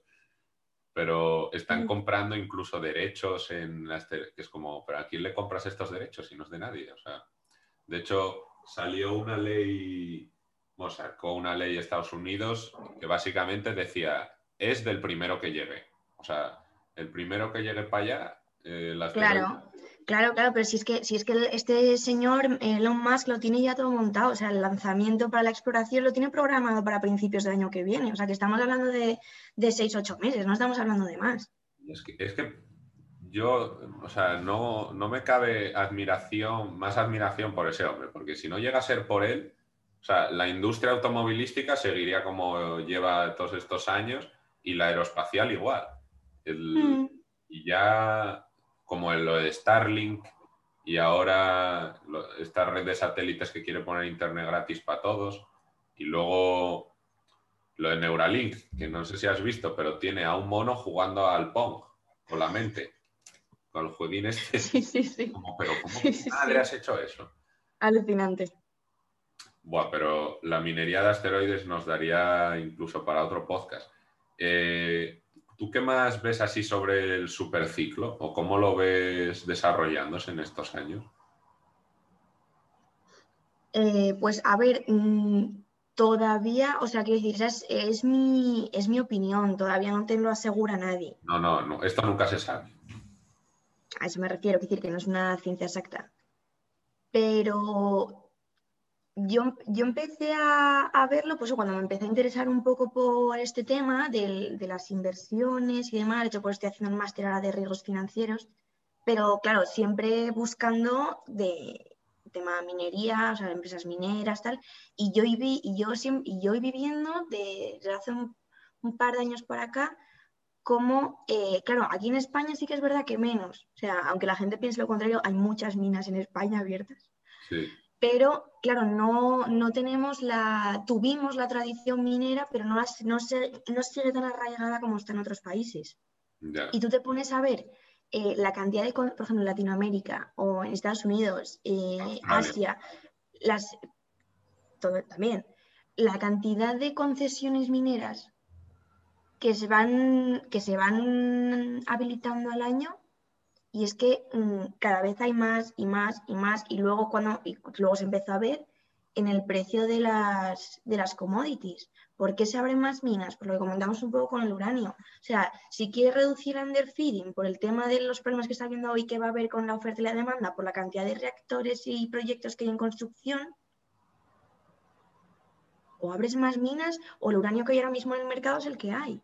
Pero están comprando incluso derechos en... Que es como, ¿pero a quién le compras estos derechos si no es de nadie? O sea, de hecho, salió una ley... Bueno, sacó una ley de Estados Unidos que básicamente decía, es del primero que llegue. O sea, el primero que llegue para allá... Claro, pero si es que este señor Elon Musk lo tiene ya todo montado, o sea, el lanzamiento para la exploración lo tiene programado para principios del año que viene, o sea, que estamos hablando de 6 u 8 meses, no estamos hablando de más. Es que yo, o sea, no me cabe más admiración por ese hombre, porque si no llega a ser por él, o sea, la industria automovilística seguiría como lleva todos estos años y la aeroespacial igual. Y ya... como lo de Starlink y ahora esta red de satélites que quiere poner internet gratis para todos, y luego lo de Neuralink, que no sé si has visto, pero tiene a un mono jugando al Pong con la mente, con el jueguín este. Sí. ¿Pero cómo has hecho eso? Alucinante. Buah, pero la minería de asteroides nos daría incluso para otro podcast. ¿Tú qué más ves así sobre el superciclo o cómo lo ves desarrollándose en estos años? Pues a ver, todavía, o sea, quiero decir, es mi opinión, todavía no te lo asegura nadie. No, esto nunca se sabe. A eso me refiero, quiero decir que no es una ciencia exacta. Pero yo empecé a verlo, pues cuando me empecé a interesar un poco por este tema de las inversiones y demás. De hecho, pues estoy haciendo un máster ahora de riesgos financieros, pero claro, siempre buscando de tema minería, o sea, empresas mineras, tal. Y yo iba viendo desde hace un par de años para acá cómo, claro, aquí en España sí que es verdad que menos. O sea, aunque la gente piense lo contrario, hay muchas minas en España abiertas. Sí. Pero, claro, no tenemos tuvimos la tradición minera, pero no sigue tan arraigada como está en otros países. Yeah. Y tú te pones a ver la cantidad de, por ejemplo, en Latinoamérica o en Estados Unidos, Asia, también, la cantidad de concesiones mineras que se van habilitando al año. Y es que cada vez hay más y más y más, y luego se empezó a ver en el precio de las commodities. ¿Por qué se abren más minas? Por lo que comentamos un poco con el uranio. O sea, si quieres reducir el underfeeding por el tema de los problemas que está habiendo hoy, que va a haber con la oferta y la demanda, por la cantidad de reactores y proyectos que hay en construcción, o abres más minas, o el uranio que hay ahora mismo en el mercado es el que hay.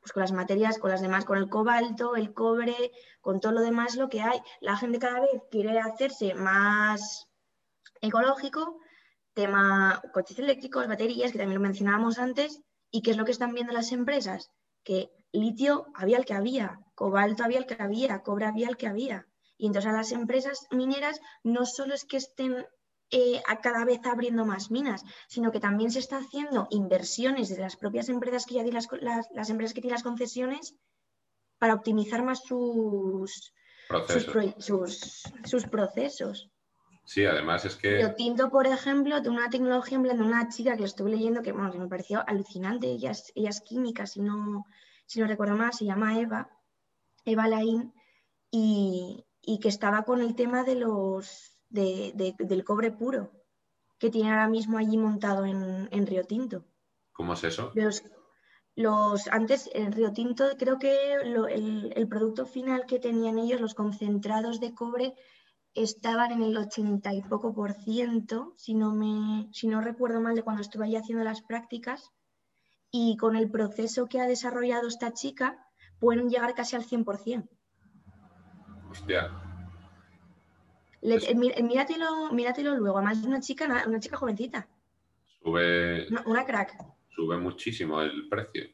Pues con las materias, con las demás, con el cobalto, el cobre, con todo lo demás lo que hay. La gente cada vez quiere hacerse más ecológico, tema coches eléctricos, baterías, que también lo mencionábamos antes, y qué es lo que están viendo las empresas, que litio había el que había, cobalto había el que había, cobre había el que había. Y entonces a las empresas mineras no solo es que estén a cada vez abriendo más minas, sino que también se está haciendo inversiones desde las propias empresas que ya tienen las empresas que tienen las concesiones para optimizar más sus procesos. Sí, además es que... Río Tinto, por ejemplo, tiene una tecnología en plan de una chica que lo estuve leyendo que, bueno, que me pareció alucinante. Ella es química, si no recuerdo mal, se llama Eva Laín, y que estaba con el tema de del cobre puro que tiene ahora mismo allí montado en Río Tinto. ¿Cómo es eso? Antes, en Río Tinto, creo que el producto final que tenían ellos, los concentrados de cobre, estaban en el 80 y poco %, si no recuerdo mal, de cuando estuve allí haciendo las prácticas, y con el proceso que ha desarrollado esta chica pueden llegar casi al 100%. Hostia. Míratelo luego, además es una chica jovencita. Sube... Una crack. Sube muchísimo el precio.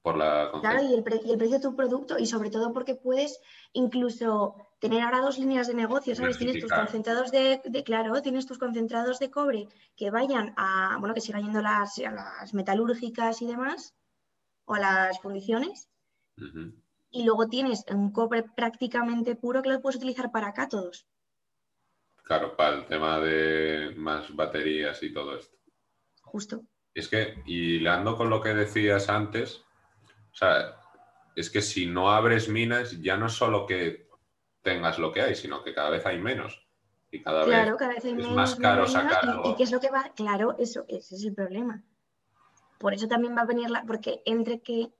Por la... Claro, y el precio de tu producto, y sobre todo porque puedes incluso tener ahora dos líneas de negocio, ¿sabes? Tienes tus concentrados de cobre que vayan a, bueno, que sigan yendo a las metalúrgicas y demás, o a las fundiciones, y luego tienes un cobre prácticamente puro que lo puedes utilizar para cátodos. Claro, para el tema de más baterías y todo esto. Justo. Es que, hilando con lo que decías antes, o sea, es que si no abres minas, ya no es solo que tengas lo que hay, sino que cada vez hay menos. Y cada vez hay menos, es más caro sacarlo. ¿Y qué es lo que va? Claro, ese es el problema. Por eso también va a venir porque entre que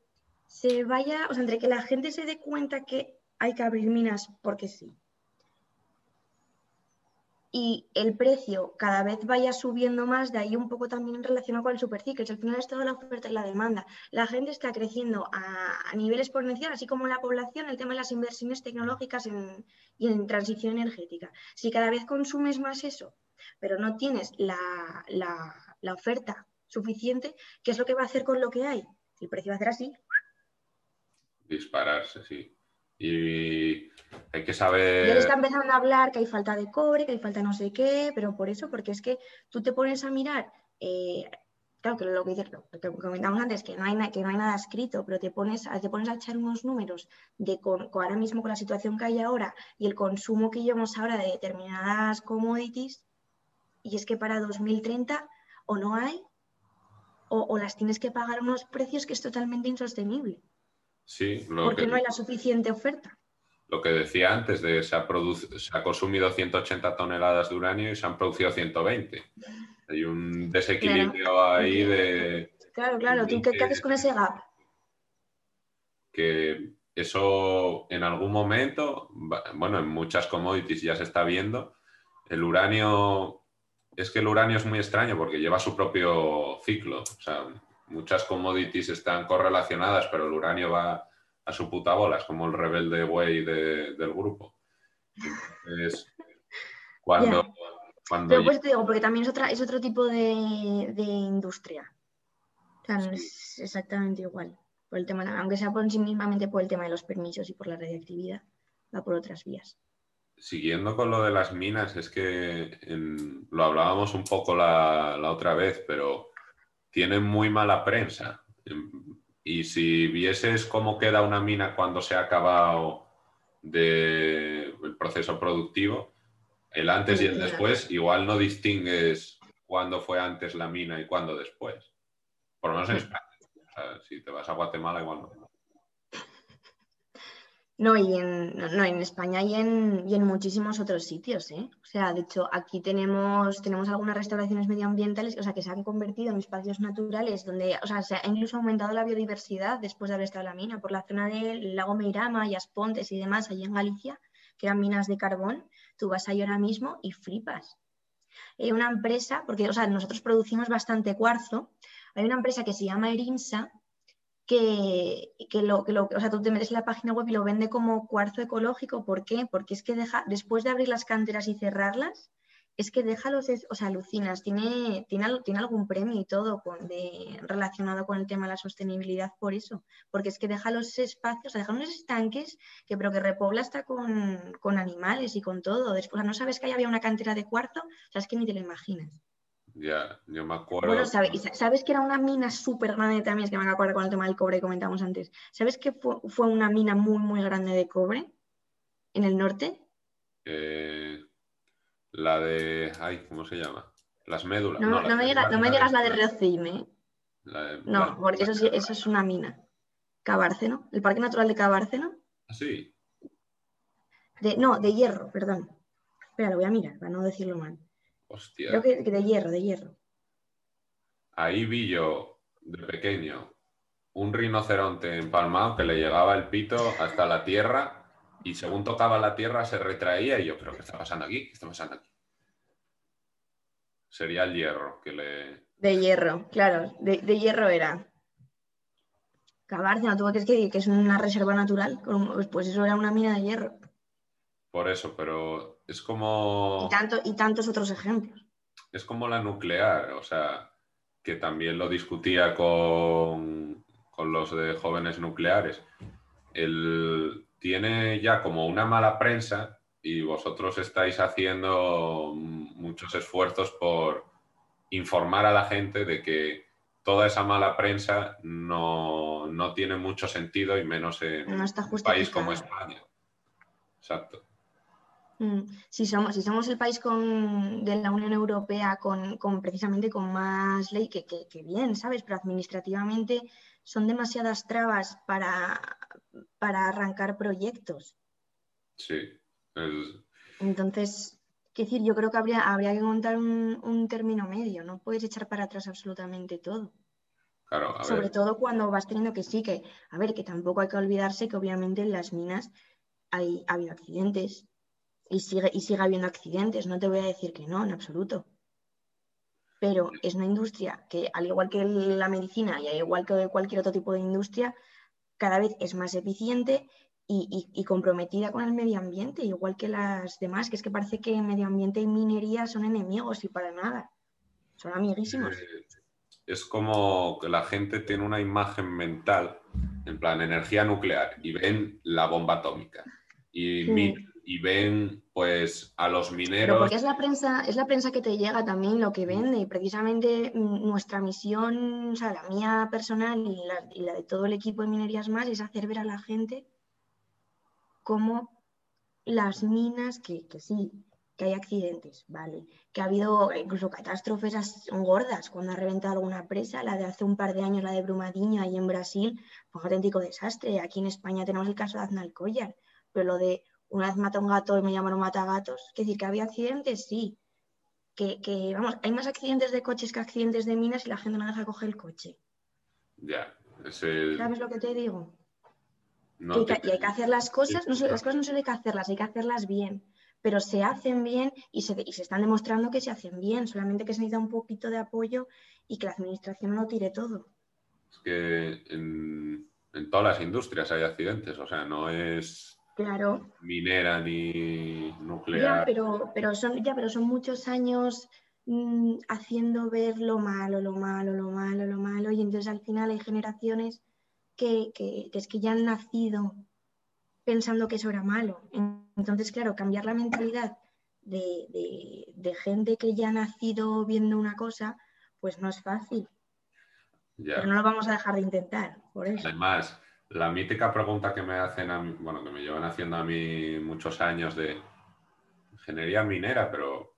se vaya, o sea, entre que la gente se dé cuenta que hay que abrir minas porque sí, y el precio cada vez vaya subiendo más, de ahí un poco también relacionado con el superciclo. Al final es toda la oferta y la demanda. La gente está creciendo a nivel exponencial, así como la población, el tema de las inversiones tecnológicas y en transición energética. Si cada vez consumes más eso, pero no tienes la oferta suficiente, ¿qué es lo que va a hacer con lo que hay? El precio va a hacer así. Dispararse, sí. Y hay que saber... Ya está empezando a hablar que hay falta de cobre, que hay falta no sé qué, pero por eso, porque es que tú te pones a mirar, claro que lo que comentamos antes, que no hay nada escrito, pero te pones a echar unos números de con ahora mismo, con la situación que hay ahora y el consumo que llevamos ahora de determinadas commodities, y es que para 2030 o no hay, o las tienes que pagar unos precios que es totalmente insostenible. Sí, porque no hay la suficiente oferta. Lo que decía antes, de se ha consumido 180 toneladas de uranio y se han producido 120. Hay un desequilibrio ahí de... Claro. ¿Tú qué haces con ese gap? Que eso en algún momento, bueno, en muchas commodities ya se está viendo. El uranio... Es que el uranio es muy extraño porque lleva su propio ciclo, o sea... Muchas commodities están correlacionadas, pero el uranio va a su puta bola. Es como el rebelde güey del grupo. Entonces, cuando pero pues te digo, porque también es otro tipo de industria. O sea, no es exactamente igual. Por el tema, aunque sea por sí mismamente por el tema de los permisos y por la radiactividad, va por otras vías. Siguiendo con lo de las minas, es que lo hablábamos un poco la otra vez, pero... Tienen muy mala prensa. Y si vieses cómo queda una mina cuando se ha acabado el proceso productivo, el antes y el después, igual no distingues cuándo fue antes la mina y cuándo después. Por lo menos en España. O sea, si te vas a Guatemala, igual no. No, en España y en muchísimos otros sitios, ¿eh? O sea, de hecho, aquí tenemos algunas restauraciones medioambientales, o sea, que se han convertido en espacios naturales donde, o sea, se ha incluso aumentado la biodiversidad después de haber estado la mina, por la zona del lago Meirama y Aspontes y demás, allí en Galicia, que eran minas de carbón. Tú vas ahí ahora mismo y flipas. Hay una empresa, porque, o sea, nosotros producimos bastante cuarzo, hay una empresa que se llama Erinsa, o sea, tú te metes en la página web y lo vende como cuarzo ecológico. ¿Por qué? Porque es que después de abrir las canteras y cerrarlas, es que o sea, alucinas, tiene algún premio y todo relacionado con el tema de la sostenibilidad por eso, porque es que deja los espacios, deja unos estanques pero que repobla hasta con animales y con todo. Después, o sea, no sabes que ahí había una cantera de cuarzo, o sea, es que ni te lo imaginas. Ya, yo me acuerdo... Bueno, ¿sabes que era una mina súper grande también? Es que me acuerdo con el tema del cobre que comentamos antes. ¿Sabes que fue una mina muy, muy grande de cobre en el norte? La de... Ay, ¿cómo se llama? Las Médulas. No me digas la de Río Tinto. No, porque eso es una mina. Cabárceno, el Parque Natural de Cabárceno. Sí. De hierro, perdón. Espera, lo voy a mirar para no decirlo mal. Hostia. Creo que de hierro. Ahí vi yo, de pequeño, un rinoceronte empalmado que le llegaba el pito hasta la tierra y según tocaba la tierra se retraía y yo, ¿pero qué está pasando aquí? ¿Qué está pasando aquí? Sería el hierro que le... De hierro, claro, de hierro era. Cabárceno, ¿tú crees que es una reserva natural? Pues eso era una mina de hierro. Por eso, pero es como... Y tantos otros ejemplos. Es como la nuclear, o sea, que también lo discutía con los de Jóvenes Nucleares. Tiene ya como una mala prensa y vosotros estáis haciendo muchos esfuerzos por informar a la gente de que toda esa mala prensa no tiene mucho sentido y menos en un país como España. Exacto. Si somos el país de la Unión Europea precisamente con más ley, que bien, ¿sabes? Pero administrativamente son demasiadas trabas para arrancar proyectos. Sí. Entonces, quiero decir, yo creo que habría que montar un término medio, no puedes echar para atrás absolutamente todo. Claro, sobre todo cuando vas teniendo que sí, que, a ver, que tampoco hay que olvidarse que obviamente en las minas ha habido accidentes y sigue habiendo accidentes, no te voy a decir que no, en absoluto. Pero es una industria que, al igual que la medicina y al igual que cualquier otro tipo de industria, cada vez es más eficiente y comprometida con el medio ambiente, igual que las demás, que es que parece que medio ambiente y minería son enemigos y para nada, son amiguísimos. Es como que la gente tiene una imagen mental, en plan energía nuclear, y ven la bomba atómica y ven pues a los mineros... Pero porque es la prensa que te llega también lo que vende, y precisamente nuestra misión, o sea, la mía personal y la de todo el equipo de Minería es más, es hacer ver a la gente cómo las minas, que sí, que hay accidentes, vale, que ha habido incluso catástrofes gordas cuando ha reventado alguna presa, la de hace un par de años, la de Brumadinho ahí en Brasil, fue un auténtico desastre. Aquí en España tenemos el caso de Aznalcóllar, pero lo de una vez maté a un gato y me llamaron matagatos. Es decir, que había accidentes, sí. Que vamos, hay más accidentes de coches que accidentes de minas y la gente no deja coger el coche. Ya. ¿Sabes lo que te digo? No que hay que hacer las cosas, no, las cosas no solo hay que hacerlas bien. Pero se hacen bien y se están demostrando que se hacen bien. Solamente que se necesita un poquito de apoyo y que la administración no tire todo. Es que en todas las industrias hay accidentes, o sea, no es... Claro. Minera ni nuclear. Ya, pero son muchos años haciendo ver lo malo, y entonces al final hay generaciones que es que ya han nacido pensando que eso era malo. Entonces, claro, cambiar la mentalidad de gente que ya ha nacido viendo una cosa, pues no es fácil. Ya. Pero no lo vamos a dejar de intentar, por eso. Además, la mítica pregunta que me hacen a mí, bueno, que me llevan haciendo a mí muchos años de ingeniería minera, pero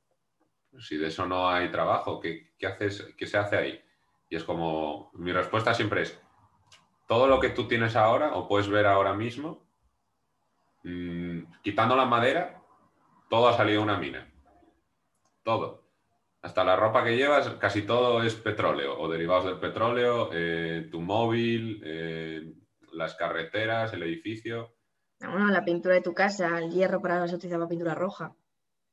si de eso no hay trabajo, ¿qué se hace ahí? Y es como, mi respuesta siempre es, todo lo que tú tienes ahora o puedes ver ahora mismo, quitando la madera, todo ha salido de una mina. Todo. Hasta la ropa que llevas, casi todo es petróleo o derivados del petróleo, tu móvil... las carreteras, el edificio... Bueno, la pintura de tu casa, el hierro para la que se utilizaba pintura roja.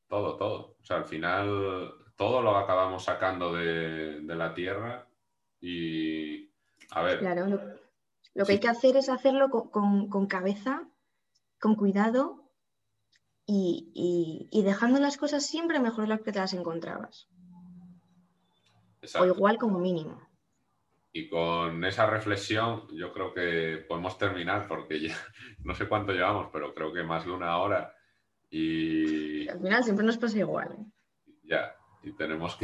Todo, todo. O sea, al final todo lo acabamos sacando de la tierra y... A ver... Claro, lo que hay que hacer es hacerlo con cabeza, con cuidado y dejando las cosas siempre mejor las que te las encontrabas. Exacto. O igual como mínimo. Y con esa reflexión yo creo que podemos terminar porque ya no sé cuánto llevamos, pero creo que más de una hora y... Al final siempre nos pasa igual. Ya, y tenemos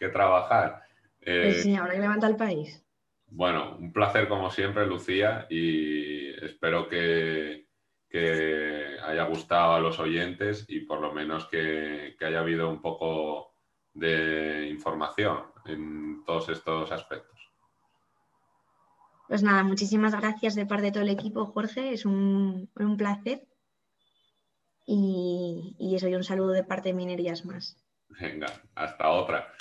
que trabajar. Pues sí, ahora que levanta el país. Bueno, un placer como siempre, Lucía, y espero que que haya gustado a los oyentes y por lo menos que haya habido un poco de información en todos estos aspectos. Pues nada, muchísimas gracias de parte de todo el equipo, Jorge, es un placer. Y eso, y un saludo de parte de Minerías Más. Venga, hasta otra.